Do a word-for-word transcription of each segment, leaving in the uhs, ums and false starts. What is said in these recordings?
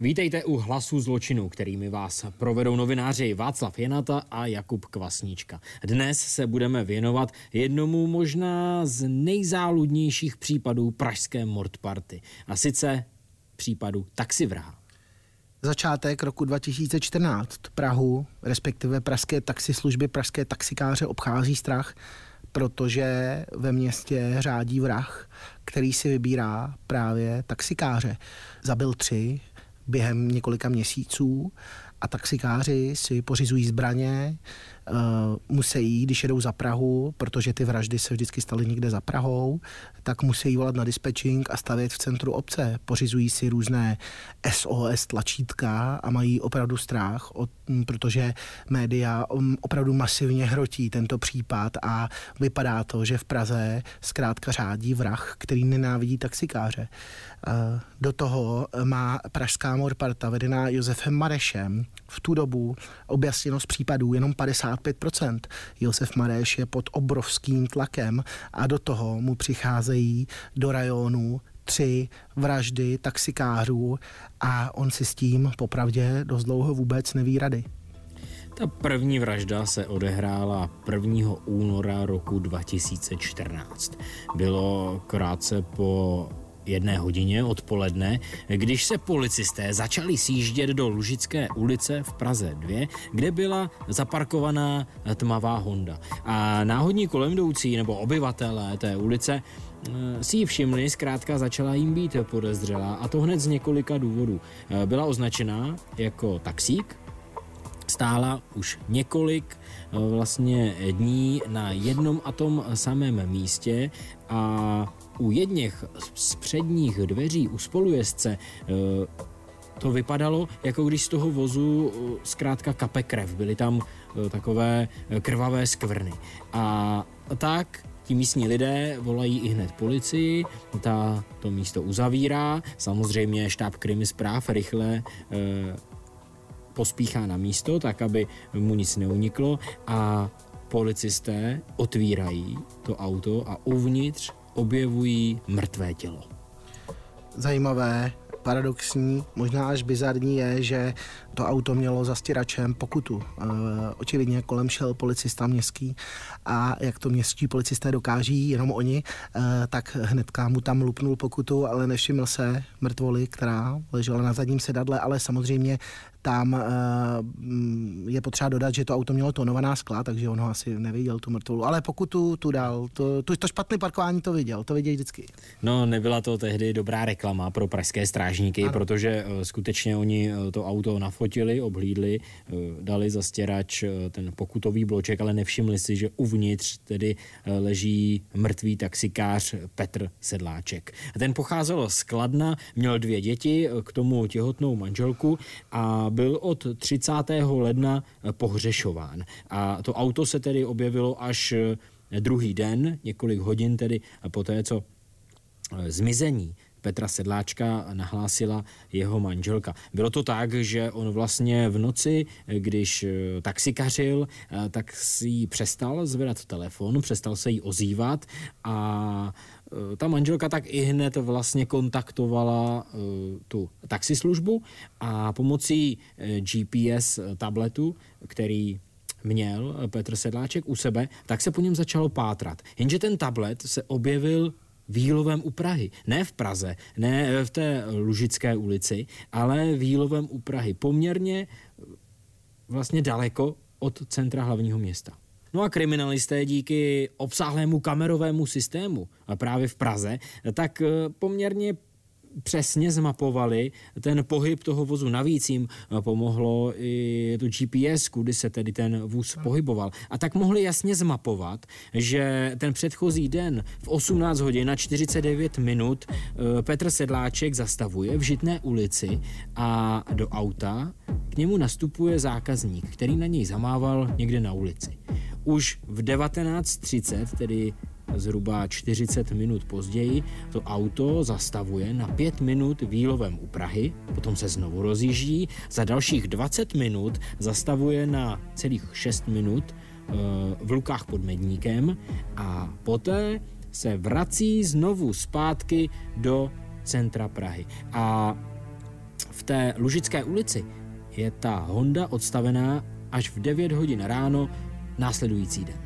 Vítejte u Hlasu zločinu, kterými vás provedou novináři Václav Jenata a Jakub Kvasnička. Dnes se budeme věnovat jednomu možná z nejzáludnějších případů pražské mordparty. A sice případu taxivraha. Začátek roku dva tisíce čtrnáct. Prahu, respektive pražské taxislužby, pražské taxikáře obchází strach, protože ve městě řádí vrah, který si vybírá právě taxikáře. Zabil tři během několika měsíců a taxikáři si pořizují zbraně, musí, když jedou za Prahu, protože ty vraždy se vždycky staly někde za Prahou, tak musí volat na dispečing a stavět v centru obce. Pořizují si různé S O S tlačítka a mají opravdu strach, protože média opravdu masivně hrotí tento případ a vypadá to, že v Praze zkrátka řádí vrah, který nenávidí taxikáře. Do toho má pražská mordparta vedená Josefem Marešem v tu dobu objasněno z případů jenom padesát pět procent. Josef Mareš je pod obrovským tlakem a do toho mu přicházejí do rajonu tři vraždy taxikářů a on si s tím popravdě dost dlouho vůbec neví rady. Ta první vražda se odehrála prvního února roku dva tisíce čtrnáct. Bylo krátce po jedné hodině odpoledne, když se policisté začali sjíždět do Lužické ulice v Praze dvě, kde byla zaparkovaná tmavá Honda. A náhodní kolem jdoucí nebo obyvatelé té ulice si ji všimli, zkrátka začala jim být podezřelá, a to hned z několika důvodů. Byla označená jako taxík, stála už několik vlastně dní na jednom a tom samém místě a u jedněch z předních dveří u spolujezdce to vypadalo, jako když z toho vozu zkrátka kape krev. Byly tam takové krvavé skvrny. A tak ti místní lidé volají i hned policii, ta to místo uzavírá. Samozřejmě štáb krimi zpráv rychle pospíchá na místo, tak aby mu nic neuniklo, a policisté otvírají to auto a uvnitř objevují mrtvé tělo. Zajímavé, paradoxní, možná až bizarní je, že to auto mělo za stěračem pokutu. Očividně kolem šel policista městský a jak to městští policisté dokáží, jenom oni, tak hnedka mu tam lupnul pokutu, ale nevšiml se mrtvoly, která ležela na zadním sedadle, ale samozřejmě tam je potřeba dodat, že to auto mělo tonovaná skla, takže on ho asi neviděl, tu mrtvolu. Ale pokud tu, tu dal, to, to špatné parkování to viděl, to vidějí vždycky. No, nebyla to tehdy dobrá reklama pro pražské strážníky, ano, protože skutečně oni to auto nafotili, obhlídli, dali za stěrač ten pokutový bloček, ale nevšimli si, že uvnitř tedy leží mrtvý taxikář Petr Sedláček. Ten pocházel z Kladna, měl dvě děti, k tomu těhotnou manželku a byl od třicátého ledna pohřešován. A to auto se tedy objevilo až druhý den, několik hodin tedy poté, co zmizení Petra Sedláčka nahlásila jeho manželka. Bylo to tak, že on vlastně v noci, když taxikařil, tak si jí přestal zvedat telefon, přestal se jí ozývat a ta manželka tak i hned vlastně kontaktovala tu taxislužbu a pomocí G P S tabletu, který měl Petr Sedláček u sebe, tak se po něm začalo pátrat. Jenže ten tablet se objevil v Jílovém u Prahy. Ne v Praze, ne v té Lužické ulici, ale v Jílovém u Prahy. Poměrně vlastně daleko od centra hlavního města. No a kriminalisté díky obsáhlému kamerovému systému a právě v Praze, tak poměrně přesně zmapovali ten pohyb toho vozu. Navíc jim pomohlo i tu G P S, kudy se tedy ten vůz pohyboval. A tak mohli jasně zmapovat, že ten předchozí den v osmnáct hodin a čtyřicet devět minut Petr Sedláček zastavuje v Žitné ulici a do auta k němu nastupuje zákazník, který na něj zamával někde na ulici. Už v devatenáct třicet, tedy zhruba čtyřicet minut později, to auto zastavuje na pět minut Jílovem u Prahy, potom se znovu rozjíždí, za dalších dvacet minut zastavuje na celých šest minut v Lukách pod Medníkem a poté se vrací znovu zpátky do centra Prahy. A v v té Lužické ulici je ta honda odstavená až v devět hodin ráno následující den.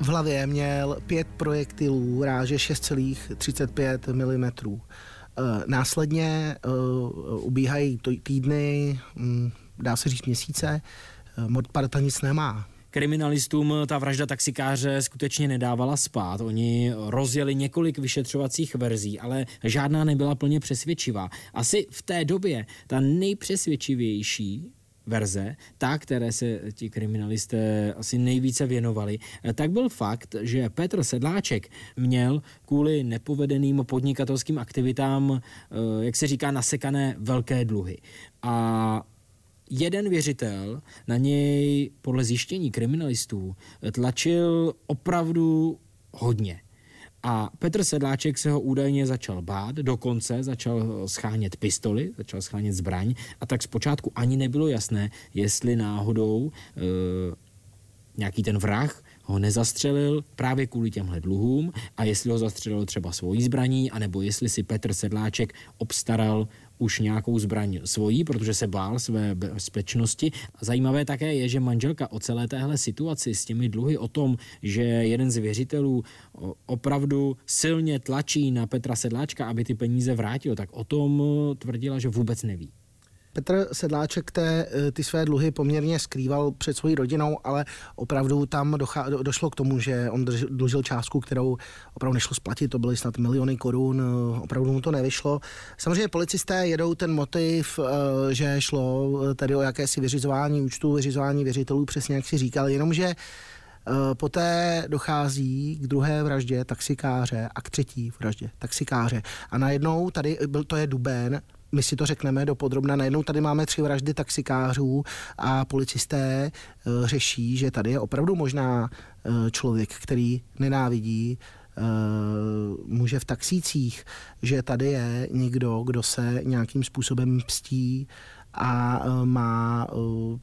V hlavě měl pět projektilů ráže šest celá třicet pět milimetrů. Následně ubíhají týdny, dá se říct měsíce, Mordparta nic nemá. Kriminalistům ta vražda taxikáře skutečně nedávala spát. Oni rozjeli několik vyšetřovacích verzí, ale žádná nebyla plně přesvědčivá. Asi v té době ta nejpřesvědčivější verze, ta, které se ti kriminalisté asi nejvíce věnovali, tak byl fakt, že Petr Sedláček měl kvůli nepovedeným podnikatelským aktivitám, jak se říká, nasekané velké dluhy. A jeden věřitel na něj podle zjištění kriminalistů tlačil opravdu hodně. A Petr Sedláček se ho údajně začal bát, dokonce začal schánět pistoli, začal schánět zbraň, a tak zpočátku ani nebylo jasné, jestli náhodou e, nějaký ten vrah ho nezastřelil právě kvůli těmhle dluhům a jestli ho zastřelil třeba svojí zbraní, anebo jestli si Petr Sedláček obstaral už nějakou zbraň svojí, protože se bál své bezpečnosti. Zajímavé také je, že manželka o celé téhle situaci s těmi dluhy, o tom, že jeden z věřitelů opravdu silně tlačí na Petra Sedláčka, aby ty peníze vrátil, tak o tom tvrdila, že vůbec neví. Petr Sedláček té, ty své dluhy poměrně skrýval před svojí rodinou, ale opravdu tam dochá, došlo k tomu, že on drž, dlužil částku, kterou opravdu nešlo splatit, to byly snad miliony korun, opravdu mu to nevyšlo. Samozřejmě policisté jedou ten motiv, že šlo tady o jakési vyřizování účtů, vyřizování věřitelů, přesně jak si říkal, jenomže poté dochází k druhé vraždě taxikáře a k třetí vraždě taxikáře. A najednou tady byl, to je duben, my si to řekneme dopodrobna, najednou tady máme tři vraždy taxikářů a policisté řeší, že tady je opravdu možná člověk, který nenávidí muže v taxících, že tady je někdo, kdo se nějakým způsobem pstí a má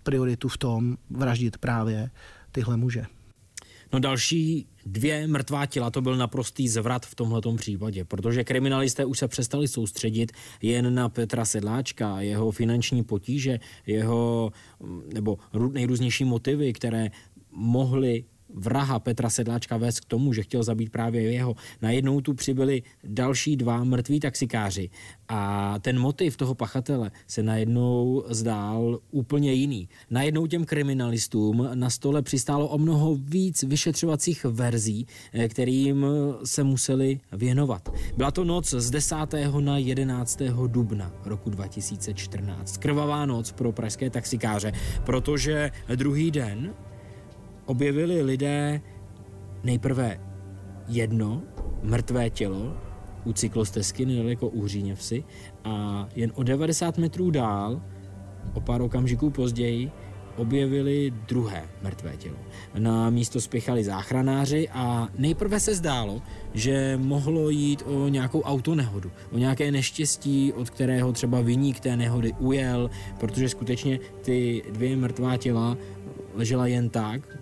prioritu v tom vraždit právě tyhle muže. No další dvě mrtvá těla, to byl naprostý zvrat v tomhletom případě, protože kriminalisté už se přestali soustředit jen na Petra Sedláčka, jeho finanční potíže, jeho nebo nejrůznější motivy, které mohly vraha Petra Sedláčka vést k tomu, že chtěl zabít právě jeho. Najednou tu přibyli další dva mrtví taxikáři a ten motiv toho pachatele se najednou zdál úplně jiný. Najednou těm kriminalistům na stole přistálo o mnoho víc vyšetřovacích verzí, kterým se museli věnovat. Byla to noc z desátého na jedenáctého dubna roku dva tisíce čtrnáct. Krvavá noc pro pražské taxikáře, protože druhý den objevili lidé nejprve jedno mrtvé tělo u cyklostezky nedaleko Uhříněvsi a jen o devadesát metrů dál, o pár okamžiků později, objevili druhé mrtvé tělo. Na místo spěchali záchranáři a nejprve se zdálo, že mohlo jít o nějakou autonehodu, o nějaké neštěstí, od kterého třeba viník té nehody ujel, protože skutečně ty dvě mrtvá těla ležela jen tak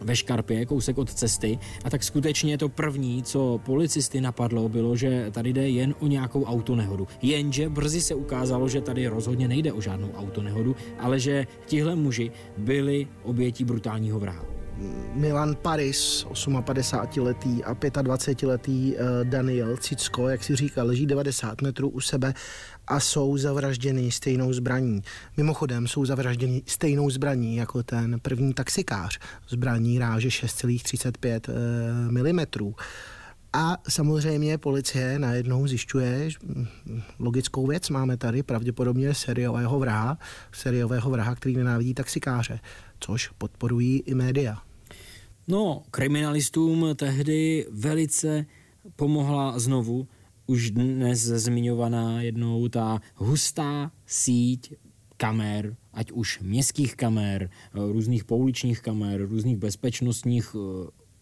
ve škarpě, kousek od cesty, a tak skutečně to první, co policisty napadlo, bylo, že tady jde jen o nějakou autonehodu. Jenže brzy se ukázalo, že tady rozhodně nejde o žádnou autonehodu, ale že tihle muži byli obětí brutálního vraha. Milan Paris, padesát osm letý a dvacet pět letý Daniel Cicko, jak si říkal, leží devadesát metrů u sebe a jsou zavražděni stejnou zbraní. Mimochodem jsou zavražděni stejnou zbraní jako ten první taxikář. Zbraní ráže šest celá třicet pět milimetrů. A samozřejmě policie najednou zjišťuje logickou věc. Máme tady pravděpodobně seriového vraha, seriového vraha, který nenávidí taxikáře, což podporují i média. No, kriminalistům tehdy velice pomohla znovu už dnes zmiňovaná jednou ta hustá síť kamer, ať už městských kamer, různých pouličních kamer, různých bezpečnostních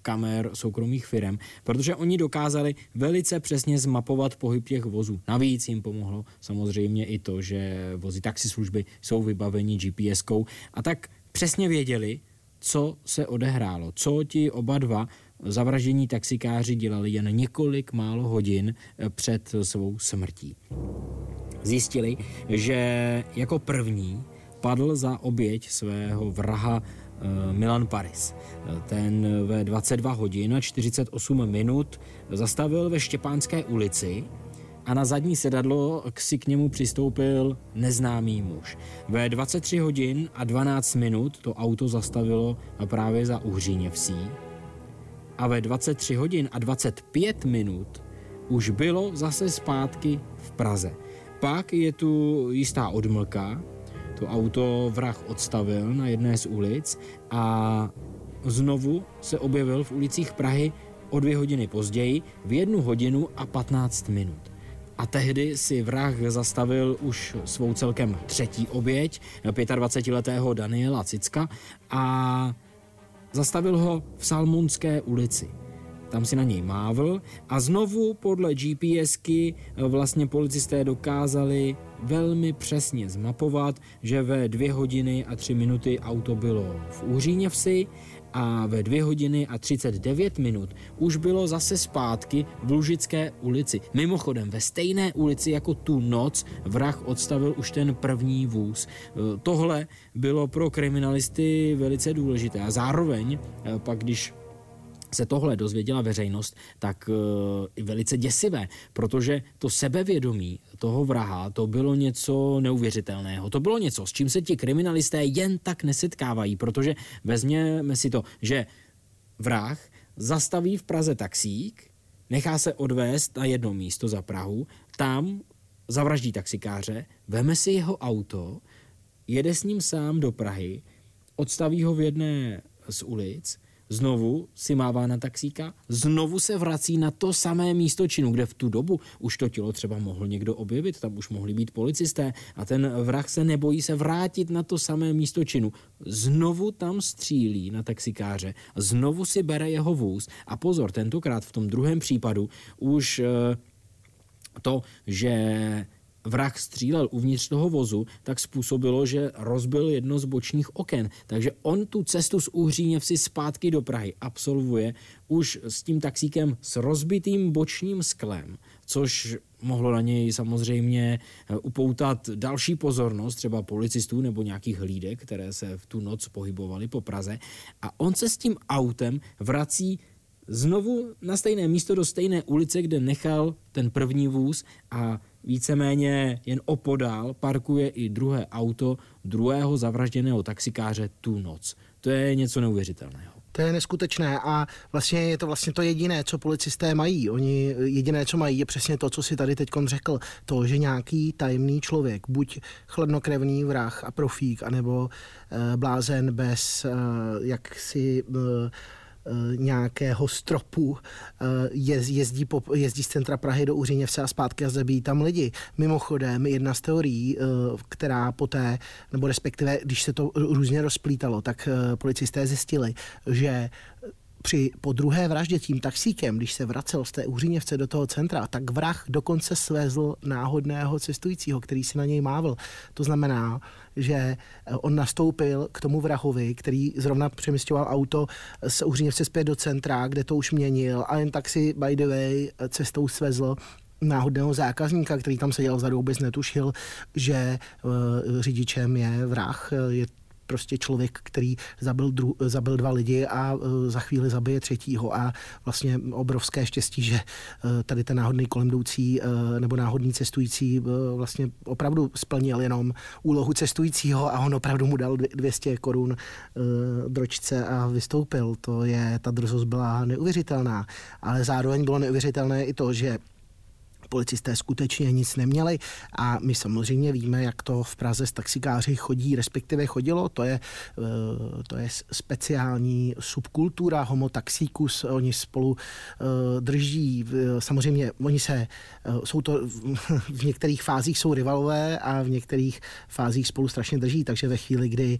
kamer soukromých firem, protože oni dokázali velice přesně zmapovat pohyb těch vozů. Navíc jim pomohlo samozřejmě i to, že vozy taxislužby jsou vybaveni G P S kou a tak přesně věděli, co se odehrálo, co ti oba dva zavraždění taxikáři dělali jen několik málo hodin před svou smrtí. zjistili, že jako první padl za oběť svého vraha Milan Paris. Ten ve dvacet dva hodin a čtyřicet osm minut zastavil ve Štěpánské ulici a na zadní sedadlo si k němu přistoupil neznámý muž. Ve dvacet tři hodin a dvanáct minut to auto zastavilo právě za Uhříněvsí a ve dvacet tři hodin a dvacet pět minut už bylo zase zpátky v Praze. Pak je tu jistá odmlka, to auto vrah odstavil na jedné z ulic a znovu se objevil v ulicích Prahy o dvě hodiny později v jednu hodinu a patnáct minut. A tehdy si vrah zastavil už svou celkem třetí oběť, dvacetipětiletého Daniela Cicka, a zastavil ho v Salmunské ulici. Tam si na něj mávl a znovu podle GPSky vlastně policisté dokázali velmi přesně zmapovat, že ve dvě hodiny a tři minuty auto bylo v Uhříněvsi a ve dvě hodiny a třicet devět minut už bylo zase zpátky v Lužické ulici. Mimochodem, ve stejné ulici jako tu noc vrah odstavil už ten první vůz. Tohle bylo pro kriminalisty velice důležité a zároveň pak, když se tohle dozvěděla veřejnost, tak e, velice děsivé, protože to sebevědomí toho vraha, to bylo něco neuvěřitelného. To bylo něco, s čím se ti kriminalisté jen tak nesetkávají, protože vezměme si to, že vrah zastaví v Praze taxík, nechá se odvést na jedno místo za Prahu, tam zavraždí taxikáře, veme si jeho auto, jede s ním sám do Prahy, odstaví ho v jedné z ulic, znovu si mává na taxíka, znovu se vrací na to samé místo činu, kde v tu dobu už to tělo třeba mohl někdo objevit, tam už mohli být policisté a ten vrah se nebojí se vrátit na to samé místo činu. Znovu tam střílí na taxikáře, znovu si bere jeho vůz a pozor, tentokrát v tom druhém případu už to, že vrah střílel uvnitř toho vozu, tak způsobilo, že rozbil jedno z bočních oken. Takže on tu cestu z Uhříněvsi zpátky do Prahy absolvuje už s tím taxíkem s rozbitým bočním sklem, což mohlo na něj samozřejmě upoutat další pozornost, třeba policistů nebo nějakých hlídek, které se v tu noc pohybovaly po Praze. A on se s tím autem vrací znovu na stejné místo do stejné ulice, kde nechal ten první vůz a víceméně jen opodál parkuje i druhé auto druhého zavražděného taxikáře tu noc. To je něco neuvěřitelného. To je neskutečné a vlastně je to vlastně to jediné, co policisté mají. Oni jediné, co mají, je přesně to, co si tady teďkon řekl. To, že nějaký tajemný člověk, buď chladnokrevný vrah a profík, anebo e, blázen bez e, jaksi E, nějakého stropu jezdí, po, jezdí z centra Prahy do Uhříněvce a zpátky a zabíjí tam lidi. Mimochodem, jedna z teorií, která poté, nebo respektive, když se to různě rozplítalo, tak policisté zjistili, že při po druhé vraždě tím taxíkem, když se vracel z té Uhříněvce do toho centra, tak vrah dokonce svezl náhodného cestujícího, který si na něj mávl. To znamená, že on nastoupil k tomu vrahovi, který zrovna přemísťoval auto z Uhříněvce zpět do centra, kde to už měnil a jen tak si by the way cestou svezl náhodného zákazníka, který tam seděl vzadu, vůbec netušil, že uh, řidičem je vrah, je prostě člověk, který zabil, dru, zabil dva lidi a e, za chvíli zabije třetího a vlastně obrovské štěstí, že e, tady ten náhodný kolemjdoucí e, nebo náhodný cestující e, vlastně opravdu splnil jenom úlohu cestujícího a on opravdu mu dal dvě stě korun e, dročce a vystoupil. To je, ta drzost byla neuvěřitelná, ale zároveň bylo neuvěřitelné i to, že policisté skutečně nic neměli a my samozřejmě víme, jak to v Praze s taxikáři chodí, respektive chodilo. To je, to je speciální subkultura, homo taxicus, oni spolu drží. Samozřejmě oni se, jsou to, v některých fázích jsou rivalové a v některých fázích spolu strašně drží, takže ve chvíli, kdy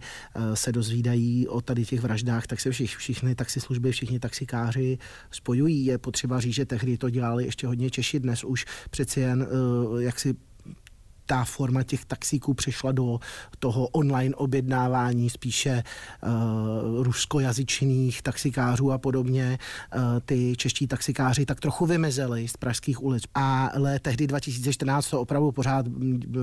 se dozvídají o tady těch vraždách, tak se všich, všichni taxislužby, všichni taxikáři spojují. Je potřeba říct, že tehdy to dělali ještě hodně Češi, dnes už přeci jen, jak si ta forma těch taxíků přešla do toho online objednávání spíše uh, ruskojazyčných taxikářů a podobně. Uh, ty čeští taxikáři tak trochu vymizeli z pražských ulic. Ale tehdy dva tisíce čtrnáct to opravdu pořád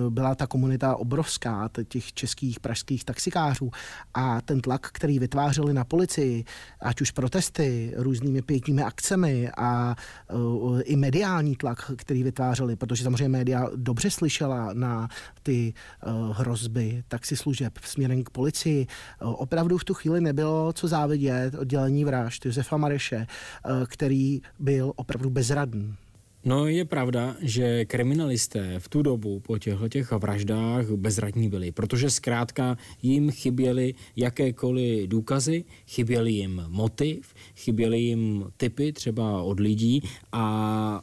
byla ta komunita obrovská těch českých pražských taxikářů a ten tlak, který vytvářeli na policii, ať už protesty, různými pětními akcemi a uh, i mediální tlak, který vytvářeli, protože samozřejmě média dobře slyšela na ty uh, hrozby taxislužeb směrem k policii. Uh, opravdu v tu chvíli nebylo co závidět oddělení vražd Josefa Mareše, uh, který byl opravdu bezradný. No je pravda, že kriminalisté v tu dobu po těchto těch vraždách bezradní byli, protože zkrátka jim chyběly jakékoliv důkazy, chyběly jim motiv, chyběly jim tipy třeba od lidí a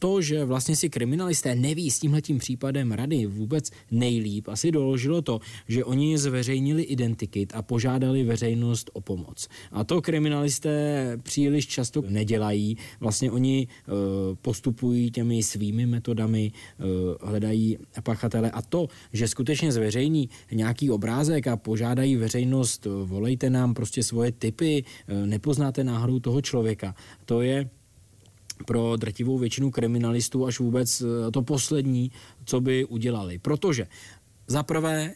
to, že vlastně si kriminalisté neví s tímhletím případem rady vůbec nejlíp, asi doložilo to, že oni zveřejnili identikit a požádali veřejnost o pomoc. A to kriminalisté příliš často nedělají. Vlastně oni e, postupují těmi svými metodami, e, hledají pachatele. A to, že skutečně zveřejní nějaký obrázek a požádají veřejnost, volejte nám prostě svoje tipy, e, nepoznáte náhodou toho člověka. To je pro drtivou většinu kriminalistů až vůbec to poslední, co by udělali. Protože za prvé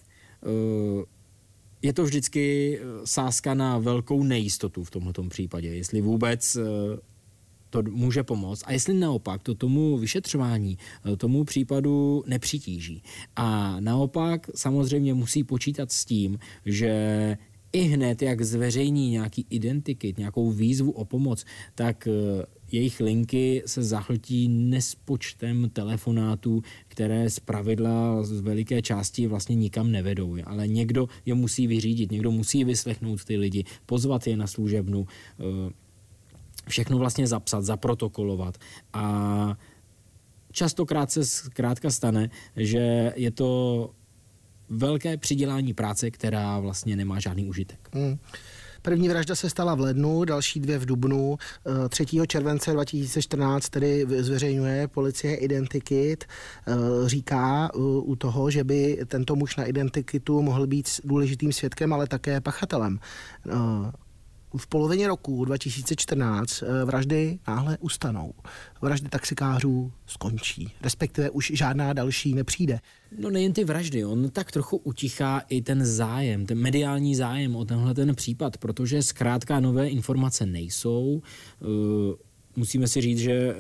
je to vždycky sázka na velkou nejistotu v tomto případě, jestli vůbec to může pomoct a jestli naopak to tomu vyšetřování, tomu případu nepřitíží. A naopak samozřejmě musí počítat s tím, že i hned, jak zveřejní nějaký identikit, nějakou výzvu o pomoc, tak jejich linky se zahltí nespočtem telefonátů, které zpravidla z veliké části vlastně nikam nevedou. Ale někdo je musí vyřídit, někdo musí vyslechnout ty lidi, pozvat je na služebnu, všechno vlastně zapsat, zaprotokolovat. A častokrát se zkrátka stane, že je to velké přidělání práce, která vlastně nemá žádný užitek. Mm. První vražda se stala v lednu, další dvě v dubnu. třetího července dva tisíce čtrnáct tedy zveřejňuje policie identikit. Říká u toho, že by tento muž na identikitu mohl být důležitým svědkem, ale také pachatelem. V polovině roku dva tisíce čtrnáct vraždy náhle ustanou. Vraždy taxikářů skončí. Respektive už žádná další nepřijde. No nejen ty vraždy, on tak trochu utichá i ten zájem, ten mediální zájem o tenhle ten případ, protože zkrátka nové informace nejsou. Musíme si říct, že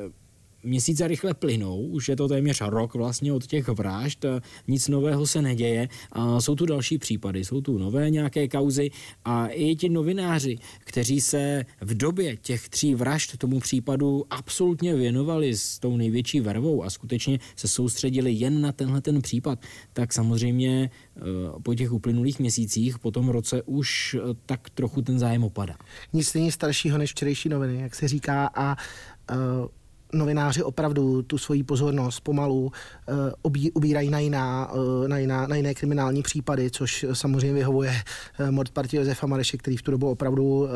měsíce rychle plynou, už je to téměř rok vlastně od těch vražd, nic nového se neděje a jsou tu další případy, jsou tu nové nějaké kauzy a i ti novináři, kteří se v době těch tří vražd tomu případu absolutně věnovali s tou největší vervou a skutečně se soustředili jen na tenhle ten případ, tak samozřejmě po těch uplynulých měsících, po tom roce už tak trochu ten zájem opadá. Nic není staršího než včerejší noviny, jak se říká a Uh... novináři opravdu tu svoji pozornost pomalu e, obí, ubírají na, jiná, e, na, jiná, na jiné kriminální případy, což samozřejmě vyhovuje e, mord partii Josefa Mareše, který v tu dobu opravdu e,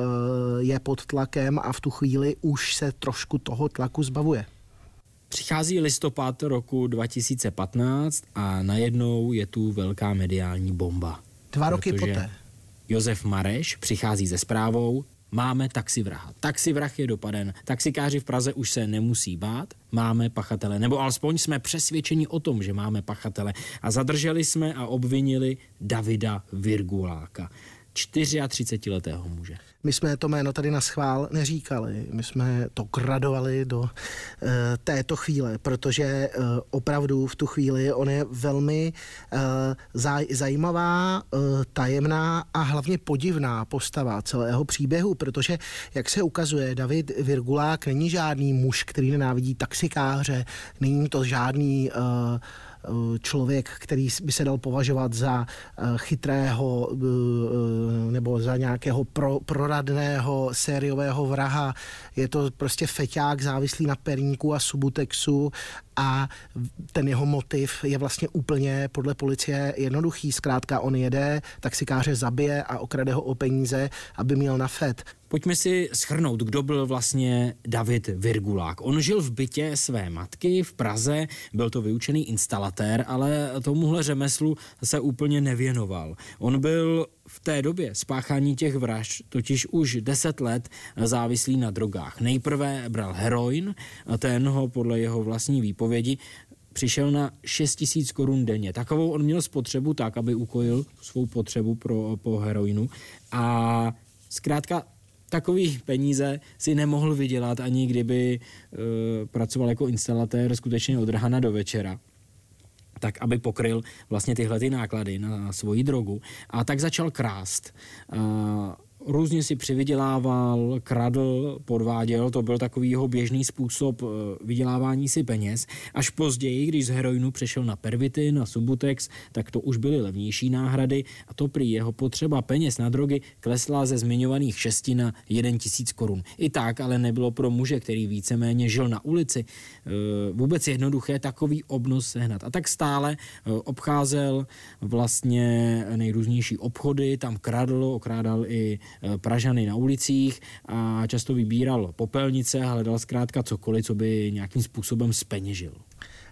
je pod tlakem a v tu chvíli už se trošku toho tlaku zbavuje. Přichází listopad roku dva tisíce patnáct a najednou je tu velká mediální bomba. Dva roky poté. Josef Mareš přichází se zprávou, máme taxivraha. Taxivrah je dopaden. Taxikáři v Praze už se nemusí bát. Máme pachatele. Nebo alespoň jsme přesvědčeni o tom, že máme pachatele. A zadrželi jsme a obvinili Davida Virguláka. třicetičtyřletého muže. My jsme to jméno tady naschvál neříkali. My jsme to gradovali do uh, této chvíle, protože uh, opravdu v tu chvíli on je velmi uh, zaj- zajímavá, uh, tajemná a hlavně podivná postava celého příběhu, protože, jak se ukazuje, David Virgulák není žádný muž, který nenávidí taxikáře, není to žádný uh, člověk, který by se dal považovat za chytrého nebo za nějakého pro, proradného sériového vraha. Je to prostě feťák závislý na perníku a subutexu a ten jeho motiv je vlastně úplně podle policie jednoduchý. Zkrátka on jede, taxikáře zabije a okrade ho o peníze, aby měl na F E D. Pojďme si shrnout, kdo byl vlastně David Virgulák. On žil v bytě své matky v Praze, byl to vyučený instalatér, ale tomuhle řemeslu se úplně nevěnoval. On byl v té době spáchání těch vražd totiž už deset let závislý na drogách. Nejprve bral heroin, ten ho podle jeho vlastní výpovědi přišel na šest tisíc korun denně. Takovou on měl spotřebu tak, aby ukojil svou potřebu pro, po heroinu. A zkrátka takový peníze si nemohl vydělat, ani kdyby e, pracoval jako instalatér skutečně od rána do večera, tak aby pokryl vlastně tyhle ty náklady na svoji drogu. A tak začal krást. A různě si přivydělával, kradl, podváděl, to byl takový jeho běžný způsob vydělávání si peněz. Až později, když z heroinu přešel na pervitin, na Subutex, tak to už byly levnější náhrady a to prý jeho potřeba peněz na drogy klesla ze zmiňovaných šesti na jeden tisíc korun. I tak ale nebylo pro muže, který víceméně žil na ulici, vůbec jednoduché takový obnos sehnat. A tak stále obcházel vlastně nejrůznější obchody, tam kradl, okrádal i Pražany na ulicích a často vybíral popelnice a hledal zkrátka cokoliv, co by nějakým způsobem zpeněžil.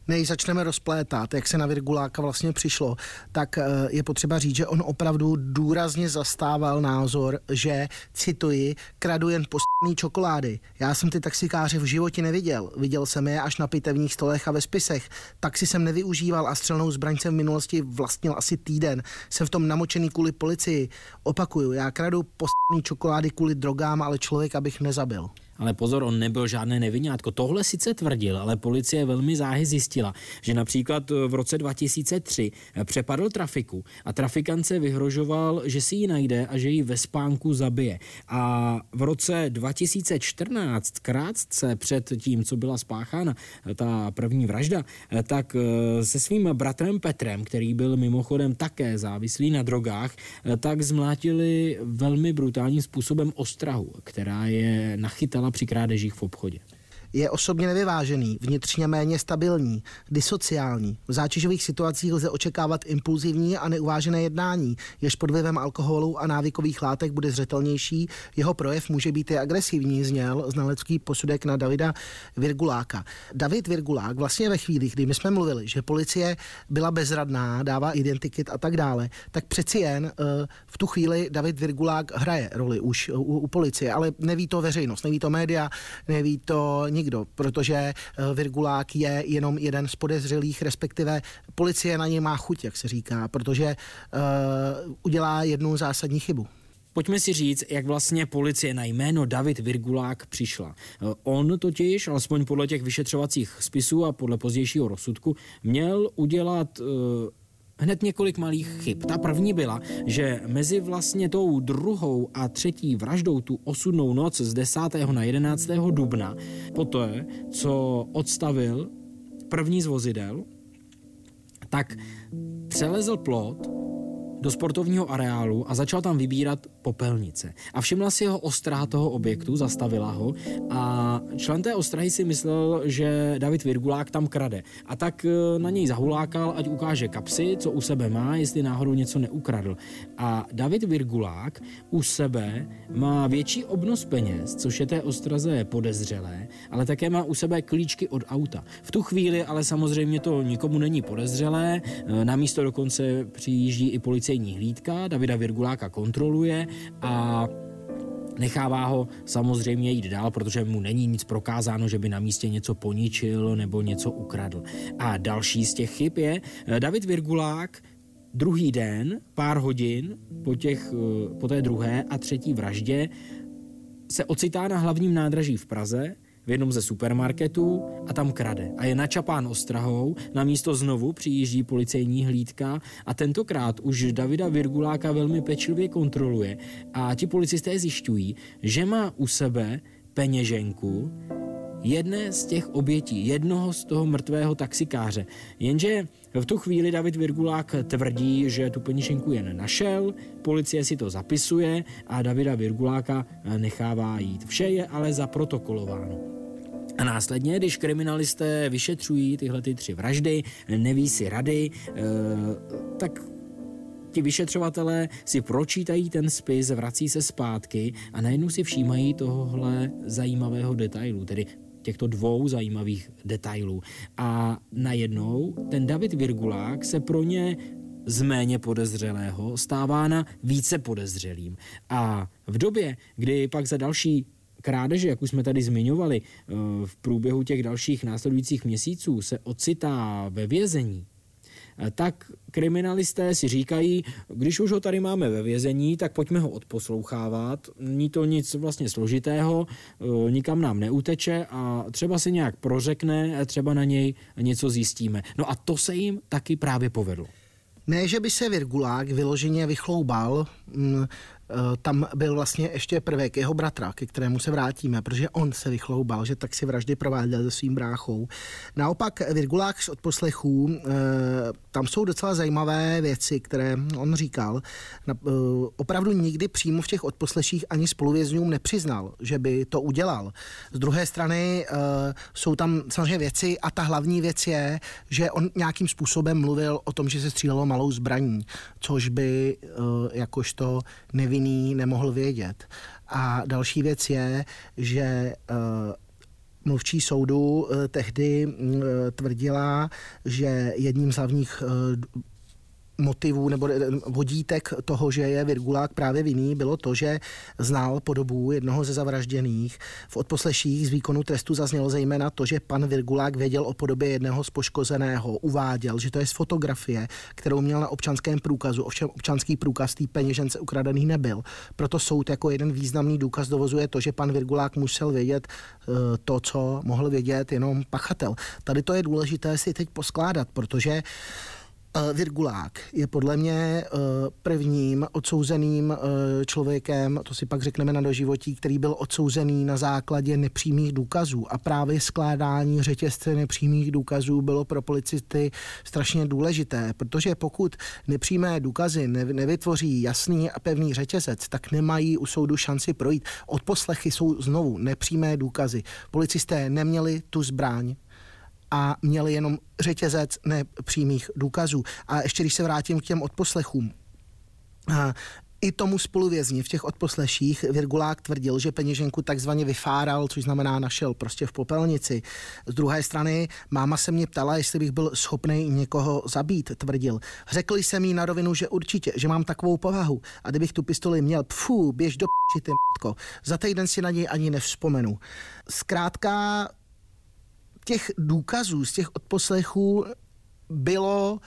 Než začneme rozplétat, jak se na Virguláka vlastně přišlo, tak je potřeba říct, že on opravdu důrazně zastával názor, že, cituji, kradu jen poslední čokolády. Já jsem ty taxikáře v životě neviděl. Viděl jsem je až na pitevních stolech a ve spisech. Taxi jsem nevyužíval a střelnou zbraň jsem v minulosti vlastnil asi týden. Jsem v tom namočený kvůli policii. Opakuju, já kradu poslední čokolády kvůli drogám, ale člověk, abych nezabil. Ale pozor, on nebyl žádné nevinňátko. Tohle sice tvrdil, ale policie velmi záhy zjistila, že například v roce dva tisíce tři přepadl trafiku a trafikance vyhrožoval, že si ji najde a že ji ve spánku zabije. A v roce dva tisíce čtrnáct, krátce před tím, co byla spáchána ta první vražda, tak se svým bratrem Petrem, který byl mimochodem také závislý na drogách, tak zmlátili velmi brutálním způsobem ostrahu, která je nachytala při krádežích v obchodě. Je osobně nevyvážený, vnitřně méně stabilní, disociální. V zátěžových situacích lze očekávat impulzivní a neuvážené jednání, jež pod vlivem alkoholu a návykových látek bude zřetelnější. Jeho projev může být i agresivní, zněl znalecký posudek na Davida Virguláka. David Virgulák vlastně ve chvíli, kdy my jsme mluvili, že policie byla bezradná, dává identikit a tak dále, tak přeci jen v tu chvíli David Virgulák hraje roli už u, u policie, ale neví to veřejnost, neví to média, neví to nikdo. Kdo, protože Virgulák je jenom jeden z podezřelých, respektive policie na něj má chuť, jak se říká, protože uh, udělá jednu zásadní chybu. Pojďme si říct, jak vlastně policie na jméno David Virgulák přišla. On totiž, alespoň podle těch vyšetřovacích spisů a podle pozdějšího rozsudku, měl udělat Uh, hned několik malých chyb. Ta první byla, že mezi vlastně tou druhou a třetí vraždou tu osudnou noc z desátého na jedenáctého dubna, poté, co odstavil první z vozidel, tak přelezl plot do sportovního areálu a začal tam vybírat popelnice. A všimla si jeho ostraha toho objektu, zastavila ho a člen té ostrahy si myslel, že David Virgulák tam krade. A tak na něj zahulákal, ať ukáže kapsy, co u sebe má, jestli náhodou něco neukradl. A David Virgulák u sebe má větší obnos peněz, což je té ostraze podezřelé, ale také má u sebe klíčky od auta. V tu chvíli ale samozřejmě to nikomu není podezřelé, na místo dokonce přijíždí i policie hlídka, Davida Virguláka kontroluje a nechává ho samozřejmě jít dál, protože mu není nic prokázáno, že by na místě něco poničil nebo něco ukradl. A další z těch chyb je David Virgulák druhý den, pár hodin po, těch, po té druhé a třetí vraždě se ocitá na hlavním nádraží v Praze v jednom ze supermarketů a tam krade. A je načapán ostrahou, na místo znovu přijíždí policejní hlídka a tentokrát už Davida Virguláka velmi pečlivě kontroluje a ti policisté zjišťují, že má u sebe peněženku jedné z těch obětí, jednoho z toho mrtvého taxikáře. Jenže v tu chvíli David Virgulák tvrdí, že tu peněženku jen našel, policie si to zapisuje a Davida Virguláka nechává jít. Vše je ale zaprotokolováno. A následně, když kriminalisté vyšetřují tyhle ty tři vraždy, neví si rady, tak ti vyšetřovatelé si pročítají ten spis, vrací se zpátky a najednou si všímají tohohle zajímavého detailu, tedy těchto dvou zajímavých detailů. A najednou ten David Virgulák se pro ně z méně podezřelého stává na více podezřelým. A v době, kdy pak za další krádeže, jak už jsme tady zmiňovali, v průběhu těch dalších následujících měsíců se ocitá ve vězení, tak kriminalisté si říkají, když už ho tady máme ve vězení, tak pojďme ho odposlouchávat, není to nic vlastně složitého, nikam nám neuteče a třeba se nějak prořekne a třeba na něj něco zjistíme. No a to se jim taky právě povedlo. Ne, že by se Virgulák vyloženě vychloubal, tam byl vlastně ještě prvek jeho bratra, ke kterému se vrátíme, protože on se vychloubal, že tak si vraždy prováděl se svým bráchou. Naopak Virgulák z odposlechů, tam jsou docela zajímavé věci, které on říkal. Opravdu nikdy přímo v těch odposleších ani spoluvězňům nepřiznal, že by to udělal. Z druhé strany jsou tam samozřejmě věci a ta hlavní věc je, že on nějakým způsobem mluvil o tom, že se střílelo malou zbraní, což by jakožto nevěděl vinný nemohl vědět. A další věc je, že uh, mluvčí soudu uh, tehdy uh, tvrdila, že jedním z hlavních uh, motivů nebo vodítek toho, že je Virgulák právě vinný, bylo to, že znal podobu jednoho ze zavražděných. V odposleších z výkonu trestu zaznělo zejména to, že pan Virgulák věděl o podobě jednoho z poškozeného, uváděl, že to je z fotografie, kterou měl na občanském průkazu, ovšem občanský průkaz té peněžence ukradený nebyl. Proto soud jako jeden významný důkaz dovozuje to, že pan Virgulák musel vědět to, co mohl vědět jenom pachatel. Tady to je důležité si teď poskládat, protože Virgulák je podle mě prvním odsouzeným člověkem, to si pak řekneme na doživotí, který byl odsouzený na základě nepřímých důkazů. A právě skládání řetězce nepřímých důkazů bylo pro policisty strašně důležité, protože pokud nepřímé důkazy nevytvoří jasný a pevný řetězec, tak nemají u soudu šanci projít. Odposlechy jsou znovu nepřímé důkazy. Policisté neměli tu zbraň a měli jenom řetězec nepřímých důkazů. A ještě když se vrátím k těm odposlechům. A i tomu spoluvězni v těch odposleších Virgulák tvrdil, že peněženku takzvaně vyfáral, což znamená našel prostě v popelnici. Z druhé strany, máma se mě ptala, jestli bych byl schopný někoho zabít, tvrdil. Řekl jsem jí na rovinu, že určitě, že mám takovou povahu a kdybych tu pistoli měl, pfů, běž do p***i, ty m***ko. Za týden si na něj ani nevzpomenu. Zkrátka, těch důkazů z těch odposlechů bylo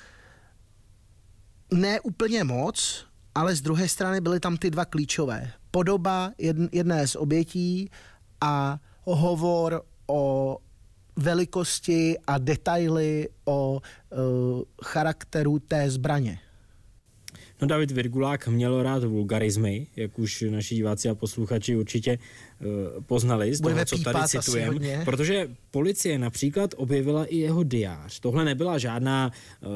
ne úplně moc, ale z druhé strany byly tam ty dva klíčové. Podoba jedné z obětí a hovor o velikosti a detaily o uh, charakteru té zbraně. No, David Virgulák měl rád vulgarizmy, jak už naši diváci a posluchači určitě uh, poznali z toho, co tady citujeme. Protože policie například objevila i jeho diář. Tohle nebyla žádná uh,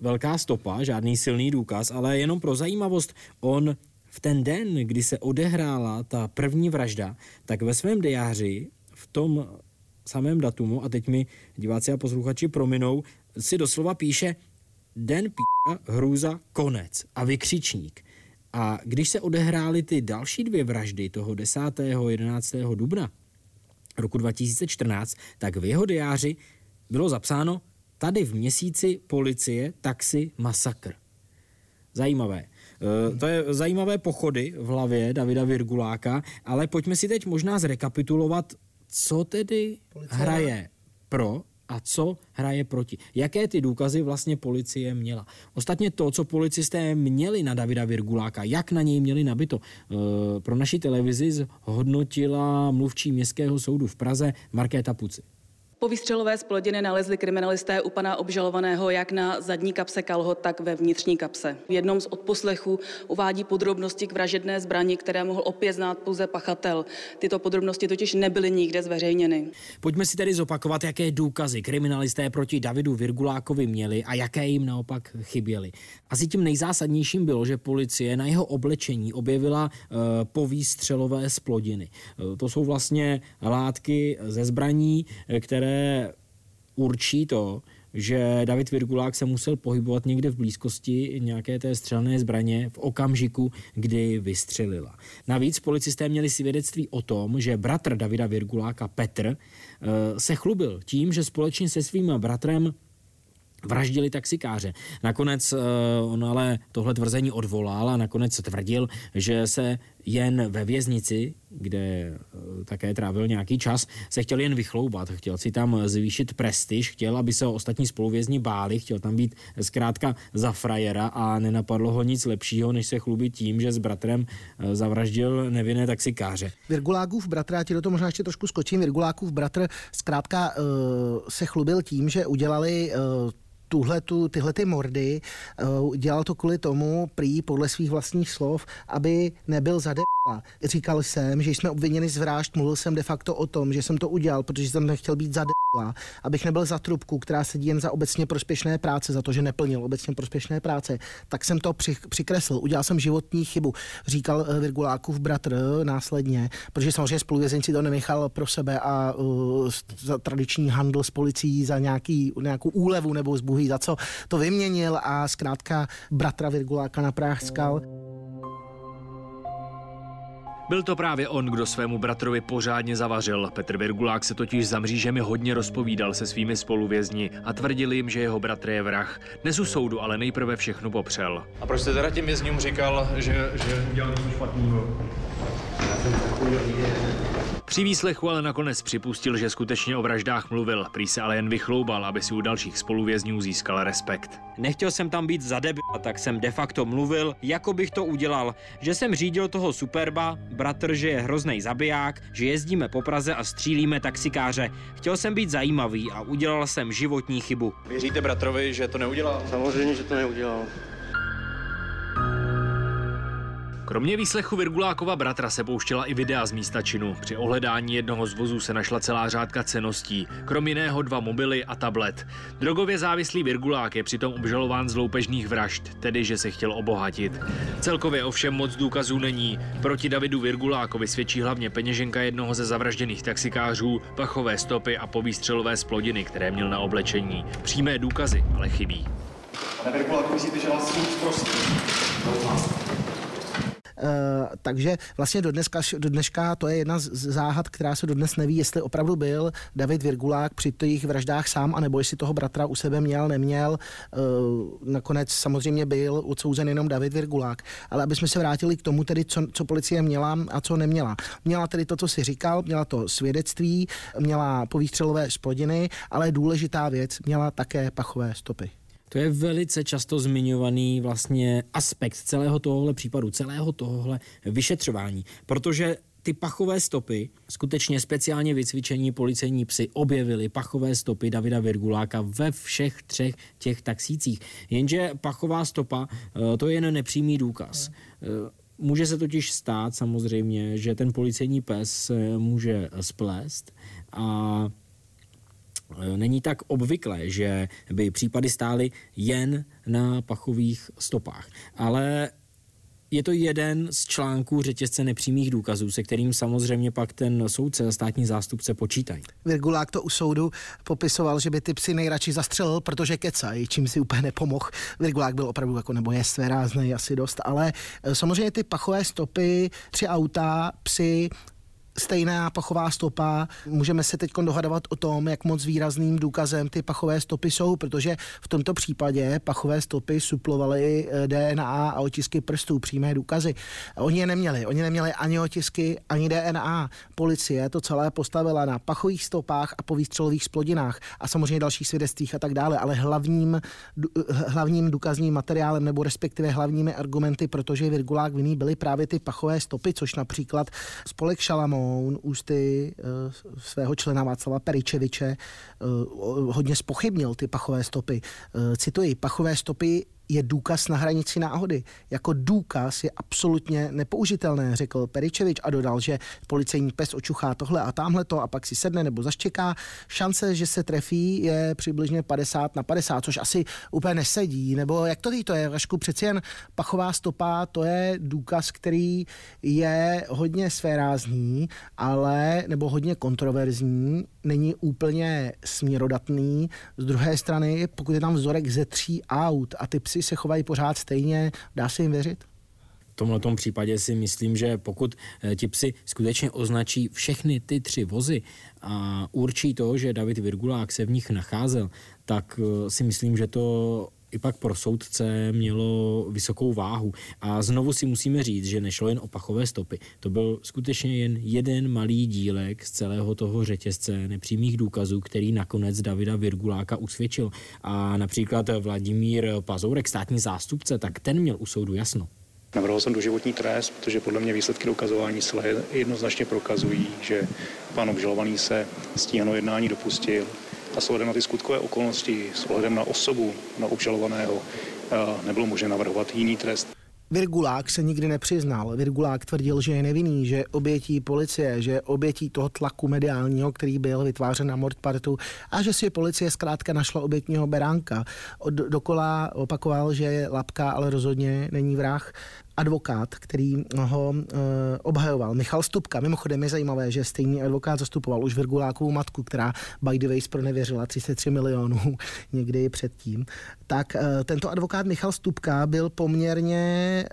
velká stopa, žádný silný důkaz, ale jenom pro zajímavost, on v ten den, kdy se odehrála ta první vražda, tak ve svém diáři v tom samém datumu, a teď mi diváci a posluchači prominou, si doslova píše den p***a, hrůza, konec a vykřičník. A když se odehrály ty další dvě vraždy toho desátého a jedenáctého dubna roku dva tisíce čtrnáct, tak v jeho diáři bylo zapsáno tady v měsíci policie, taxi, masakr. Zajímavé. E, to je zajímavé pochody v hlavě Davida Virguláka, ale pojďme si teď možná zrekapitulovat, co tedy policie hraje pro a co hraje proti. Jaké ty důkazy vlastně policie měla? Ostatně to, co policisté měli na Davida Virguláka, jak na něj měli nabito, pro naši televizi hodnotila mluvčí Městského soudu v Praze Markéta Pucci. Po výstřelové zplodiny nalezli kriminalisté u pana obžalovaného jak na zadní kapse kalhot, tak ve vnitřní kapse. V jednom z odposlechů uvádí podrobnosti k vražedné zbrani, které mohl opět znát pouze pachatel. Tyto podrobnosti totiž nebyly nikde zveřejněny. Pojďme si tedy zopakovat, jaké důkazy kriminalisté proti Davidu Virgulákovi měli a jaké jim naopak chyběly. Asi tím nejzásadnějším bylo, že policie na jeho oblečení objevila uh, povýstřelové zplodiny. Uh, to jsou vlastně látky ze zbraní, které určí to, že David Virgulák se musel pohybovat někde v blízkosti nějaké té střelné zbraně v okamžiku, kdy vystřelila. Navíc policisté měli svědectví o tom, že bratr Davida Virguláka, Petr, se chlubil tím, že společně se svým bratrem vraždili taxikáře. Nakonec on ale tohle tvrzení odvolal a nakonec tvrdil, že se jen ve věznici, kde také trávil nějaký čas, se chtěl jen vychloubat, chtěl si tam zvýšit prestiž, chtěl, aby se ho ostatní spoluvězni báli, chtěl tam být zkrátka za frajera a nenapadlo ho nic lepšího, než se chlubit tím, že s bratrem zavraždil nevinné taxikáře. Virgulákův bratr, já ti do toho možná ještě trošku skočím, Virgulákův bratr zkrátka se chlubil tím, že udělali Tuhle, tu, tyhle ty mordy, dělal to kvůli tomu, prý podle svých vlastních slov, aby nebyl zade... Říkal jsem, že jsme obviněni z vražd, mluvil jsem de facto o tom, že jsem to udělal, protože jsem nechtěl být zadela, abych nebyl za trubku, která sedí jen za obecně prospěšné práce, za to, že neplnil obecně prospěšné práce, tak jsem to přikreslil. Udělal jsem životní chybu, říkal Virgulákův bratr následně, protože samozřejmě spoluvězenci to nenechal pro sebe a uh, za tradiční handl s policií za nějaký, nějakou úlevu nebo zbuhy, za co to vyměnil a zkrátka bratra Virguláka na práh skal. Byl to právě on, kdo svému bratrovi pořádně zavařil. Petr Virgulák se totiž za mřížemi hodně rozpovídal se svými spoluvězni a tvrdil jim, že jeho bratr je vrah. Dnes u soudu ale nejprve všechno popřel. A proč jste teda těm vězňům říkal, že, že udělal něco špatného? Při výslechu ale nakonec připustil, že skutečně o vraždách mluvil, prý se ale jen vychloubal, aby si u dalších spoluvězňů získal respekt. Nechtěl jsem tam být za debila, tak jsem de facto mluvil, jako bych to udělal, že jsem řídil toho superba, bratr, že je hroznej zabiják, že jezdíme po Praze a střílíme taxikáře. Chtěl jsem být zajímavý a udělal jsem životní chybu. Věříte bratrovi, že to neudělal? Samozřejmě, že to neudělal. Kromě výslechu Virgulákova bratra se pouštěla i videa z místa činu. Při ohledání jednoho z vozů se našla celá řádka cenností, krom jiného dva mobily a tablet. Drogově závislý Virgulák je přitom obžalován z loupežných vražd, tedy že se chtěl obohatit. Celkově ovšem moc důkazů není. Proti Davidu Virgulákovi svědčí hlavně peněženka jednoho ze zavražděných taxikářů, pachové stopy a povýstřelové splodiny, které měl na oblečení. Přímé důkazy ale chybí. Pane Virguláku, myslíte, že vás Uh, takže vlastně do dneska, do dneška to je jedna z záhad, která se dodnes neví, jestli opravdu byl David Virgulák při těch vraždách sám, anebo jestli toho bratra u sebe měl, neměl. Uh, nakonec samozřejmě byl odsouzen jenom David Virgulák. Ale abychom se vrátili k tomu, tedy, co, co policie měla a co neměla. Měla tedy to, co si říkal, měla to svědectví, měla povýstřelové splodiny, ale důležitá věc, měla také pachové stopy. To je velice často zmiňovaný vlastně aspekt celého tohohle případu, celého tohohle vyšetřování, protože ty pachové stopy, skutečně speciálně vycvičení policejní psi objevili pachové stopy Davida Virguláka ve všech třech těch taxících. Jenže pachová stopa, to je jen nepřímý důkaz. Může se totiž stát samozřejmě, že ten policejní pes může splést a není tak obvyklé, že by případy stály jen na pachových stopách. Ale je to jeden z článků řetězce nepřímých důkazů, se kterým samozřejmě pak ten soudce a státní zástupce počítají. Virgulák to u soudu popisoval, že by ty psy nejradši zastřelil, protože kecají, čím si úplně nepomohl. Virgulák byl opravdu jako, nebo je svéráznej asi dost, ale samozřejmě ty pachové stopy, tři auta, psy, stejná pachová stopa. Můžeme se teď dohadovat o tom, jak moc výrazným důkazem ty pachové stopy jsou, protože v tomto případě pachové stopy suplovaly D N A a otisky prstů, přímé důkazy. Oni je neměli. Oni neměli ani otisky, ani D N A. Policie to celé postavila na pachových stopách a povýstřelových splodinách a samozřejmě dalších svědectvích a tak dále, ale hlavním, hlavním důkazním materiálem nebo respektive hlavními argumenty, protože Virgulák vinný, byly právě ty pachové stopy, což například spolek Šalamón Šamoun ústy svého člena Václava Peričeviče hodně zpochybnil ty pachové stopy. Cituji, pachové stopy je důkaz na hranici náhody. Jako důkaz je absolutně nepoužitelné, řekl Peričevič a dodal, že policejní pes očuchá tohle a támhleto a pak si sedne nebo zaštěká. Šance, že se trefí, je přibližně padesát na padesát, což asi úplně nesedí. Nebo jak to ví, to je, Vašku, přeci jen pachová stopa, to je důkaz, který je hodně svérázný, ale, nebo hodně kontroverzní, není úplně směrodatný. Z druhé strany, pokud je tam vzorek ze tří aut a ty psy se chovají pořád stejně, dá se jim věřit? V tomhletom případě si myslím, že pokud ti psi skutečně označí všechny ty tři vozy a určí to, že David Virgulák se v nich nacházel, tak si myslím, že to i pak pro soudce mělo vysokou váhu. A znovu si musíme říct, že nešlo jen o pachové stopy. To byl skutečně jen jeden malý dílek z celého toho řetězce nepřímých důkazů, který nakonec Davida Virguláka usvědčil. A například Vladimír Pazourek, státní zástupce, tak ten měl u soudu jasno. Navrhl jsem doživotní trest, protože podle mě výsledky dokazování silhy jednoznačně prokazují, že pan obžalovaný se stíhaného jednání dopustil. A s ohledem na ty skutkové okolnosti, s ohledem na osobu, na obžalovaného, nebylo možné navrhovat jiný trest. Virgulák se nikdy nepřiznal. Virgulák tvrdil, že je nevinný, že je obětí policie, že je obětí toho tlaku mediálního, který byl vytvářen na Mordpartu a že si policie zkrátka našla obětního beránka. Od, dokola opakoval, že je lapka, ale rozhodně není vrah. Advokát, který ho e, obhajoval, Michal Stupka. Mimochodem je zajímavé, že stejný advokát zastupoval už Virgulákovou matku, která by the way zpronevěřila třicet tři milionů někdy předtím. Tak e, tento advokát Michal Stupka byl poměrně e,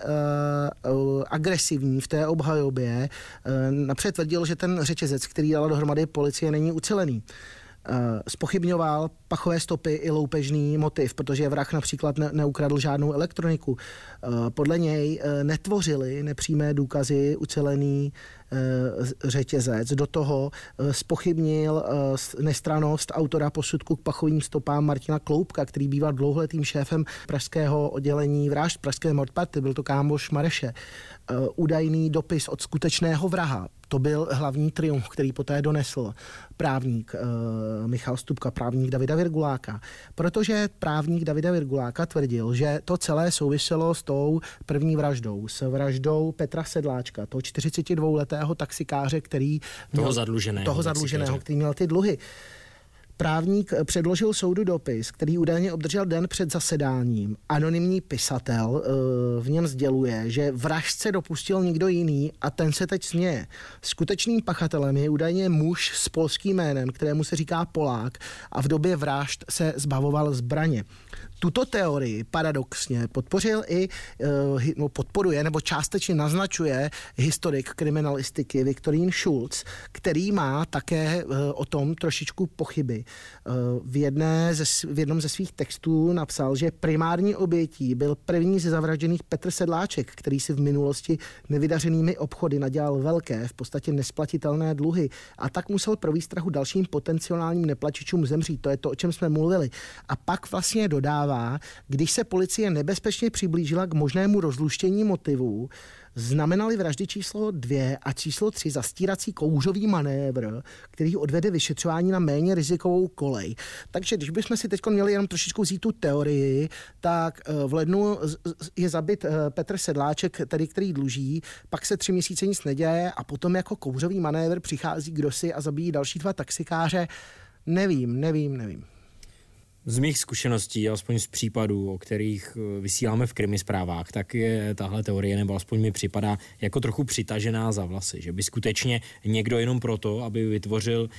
agresivní v té obhajobě. E, napřed tvrdil, že ten řetězec, který dala dohromady policie, není ucelený. Zpochybňoval pachové stopy i loupežný motiv, protože vrah například ne- neukradl žádnou elektroniku. Podle něj netvořili nepřímé důkazy ucelený řetězec. Do toho zpochybnil nestrannost autora posudku k pachovým stopám Martina Kloubka, který býval dlouholetým šéfem pražského oddělení vražd pražské Mordparty, byl to kámoš Mareše. Údajný dopis od skutečného vraha, to byl hlavní triumf, který poté donesl právník e, Michal Stupka, právník Davida Virguláka. Protože právník Davida Virguláka tvrdil, že to celé souviselo s tou první vraždou, s vraždou Petra Sedláčka, toho čtyřicetidvouletého taxikáře, který měl, toho zadluženého, toho zadluženého který měl ty dluhy. Právník předložil soudu dopis, který údajně obdržel den před zasedáním. Anonymní pisatel v něm sděluje, že vraždce dopustil někdo jiný a ten se teď směje. Skutečným pachatelem je údajně muž s polským jménem, kterému se říká Polák a v době vražd se zbavoval zbraně. Tuto teorii paradoxně podpořil i, no, podporuje nebo částečně naznačuje historik kriminalistiky Viktorín Šulc, který má také o tom trošičku pochyby. V, jedné ze, v jednom ze svých textů napsal, že primární obětí byl první ze zavražděných Petr Sedláček, který si v minulosti nevydařenými obchody nadělal velké, v podstatě nesplatitelné dluhy a tak musel pro výstrahu dalším potenciálním neplatičům zemřít. To je to, o čem jsme mluvili. A pak vlastně dodává, když se policie nebezpečně přiblížila k možnému rozluštění motivů, znamenaly vraždy číslo dvě a číslo tři zastírací kouřový manévr, který odvede vyšetřování na méně rizikovou kolej. Takže když bychom si teď měli jenom trošičku vzít tu teorii, tak v lednu je zabit Petr Sedláček, tedy který dluží, pak se tři měsíce nic neděje a potom jako kouřový manévr přichází kdosi a zabíjí další dva taxikáře. Nevím, nevím, nevím. Z mých zkušeností, alespoň z případů, o kterých vysíláme v Krimi zprávách, tak je tahle teorie, nebo alespoň mi připadá, jako trochu přitažená za vlasy. Že by skutečně někdo jenom proto, aby vytvořil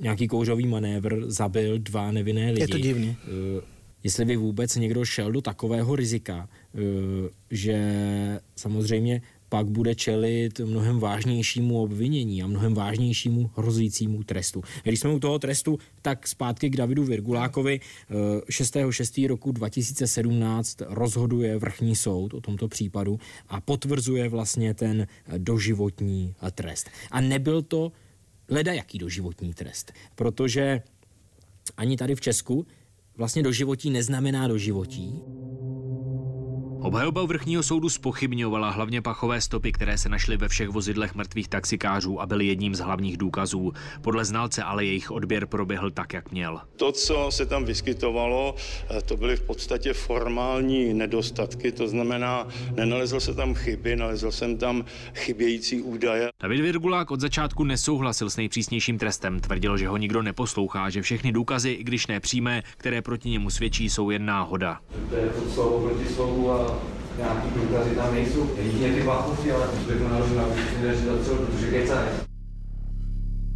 nějaký kouřový manévr, zabil dva nevinné lidi. Je to divný. Jestli by vůbec někdo šel do takového rizika, že samozřejmě pak bude čelit mnohem vážnějšímu obvinění a mnohem vážnějšímu hrozícímu trestu. Když jsme u toho trestu, tak zpátky k Davidu Virgulákovi. šestého června roku dva tisíce sedmnáct rozhoduje vrchní soud o tomto případu a potvrzuje vlastně ten doživotní trest. A nebyl to ledajaký doživotní trest, protože ani tady v Česku vlastně doživotí neznamená doživotí. Obhajoba vrchního soudu zpochybňovala hlavně pachové stopy, které se našly ve všech vozidlech mrtvých taxikářů a byly jedním z hlavních důkazů. Podle znalce ale jejich odběr proběhl tak, jak měl. To, co se tam vyskytovalo, to byly v podstatě formální nedostatky, to znamená, nenalezl se tam chyby, nalezl jsem tam chybějící údaje. David Virgulák od začátku nesouhlasil s nejpřísnějším trestem, tvrdil, že ho nikdo neposlouchá, že všechny důkazy, i když nepřímé, které proti němu svědčí, jsou jen náhoda. To je pod slovo proti slovu a nějaký důkazy tam nejsou. Jedině ty váchovci, ale musíme to narožit na výsledku, protože kecají.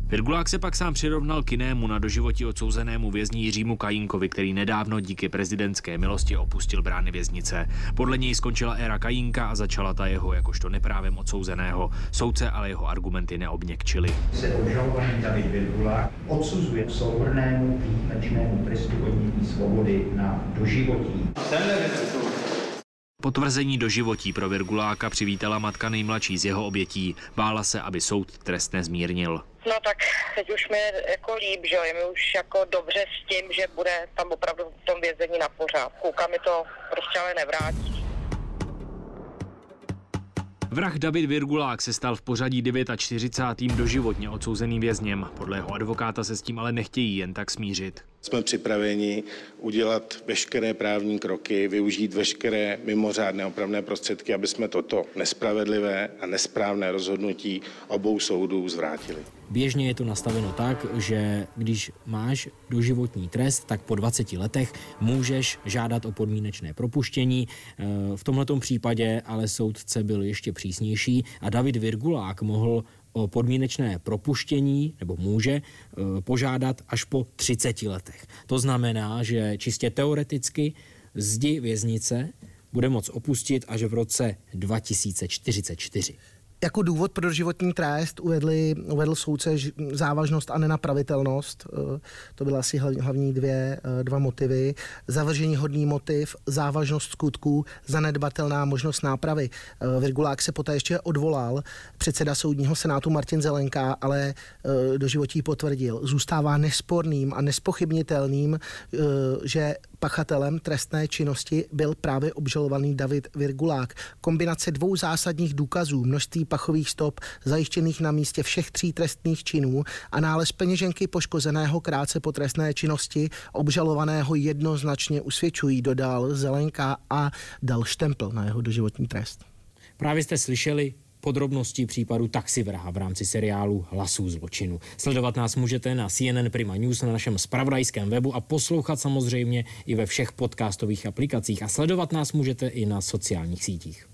Virgulák se pak sám přirovnal k jinému na doživotí odsouzenému vězni Jiřímu Kajínkovi, který nedávno díky prezidentské milosti opustil brány věznice. Podle něj skončila éra Kajínka a začala ta jeho jakožto neprávem odsouzeného. Soudce ale jeho argumenty neobněkčili. Se obžalovaný David Virgulák odsuzuje souhrnnému výjimečnému trestu odnětí svobody na doživotí. Potvrzení doživotí pro Virguláka přivítala matka nejmladší z jeho obětí. Bála se, aby soud trest nezmírnil. No tak teď už mi je jako líp, že jo, je mi už jako dobře s tím, že bude tam opravdu v tom vězení na pořád. Kouka mi to prostě ale nevrátí. Vrah David Virgulák se stal v pořadí čtyřicátým devátým doživotně odsouzeným vězněm. Podle jeho advokáta se s tím ale nechtějí jen tak smířit. Jsme připraveni udělat veškeré právní kroky, využít veškeré mimořádné opravné prostředky, aby jsme toto nespravedlivé a nesprávné rozhodnutí obou soudů zvrátili. Běžně je to nastaveno tak, že když máš doživotní trest, tak po dvaceti letech můžeš žádat o podmínečné propuštění. V tomto případě ale soudce byl ještě přísnější a David Virgulák mohl o podmínečné propuštění, nebo může, požádat až po třiceti letech. To znamená, že čistě teoreticky zdi věznice bude moct opustit až v roce dva tisíce čtyřicet čtyři. Jako důvod pro doživotní trest uvedli, uvedl soudce závažnost a nenapravitelnost. To byly asi hlavní dvě, dva motivy. Zavržení hodný motiv, závažnost skutků, zanedbatelná možnost nápravy. Virgulák se poté ještě odvolal, předseda soudního senátu Martin Zelenka, ale doživotí potvrdil. Zůstává nesporným a nespochybnitelným, že pachatelem trestné činnosti byl právě obžalovaný David Virgulák. Kombinace dvou zásadních důkazů, množství pachových stop zajištěných na místě všech tří trestných činů a nález peněženky poškozeného krátce po trestné činnosti obžalovaného jednoznačně usvědčují, dodal Zelenka a dal štempl na jeho doživotní trest. Právě jste slyšeli podrobnosti případu taxivraha v rámci seriálu Hlasů zločinu. Sledovat nás můžete na C N N Prima News, na našem zpravodajském webu a poslouchat samozřejmě i ve všech podcastových aplikacích. A sledovat nás můžete i na sociálních sítích.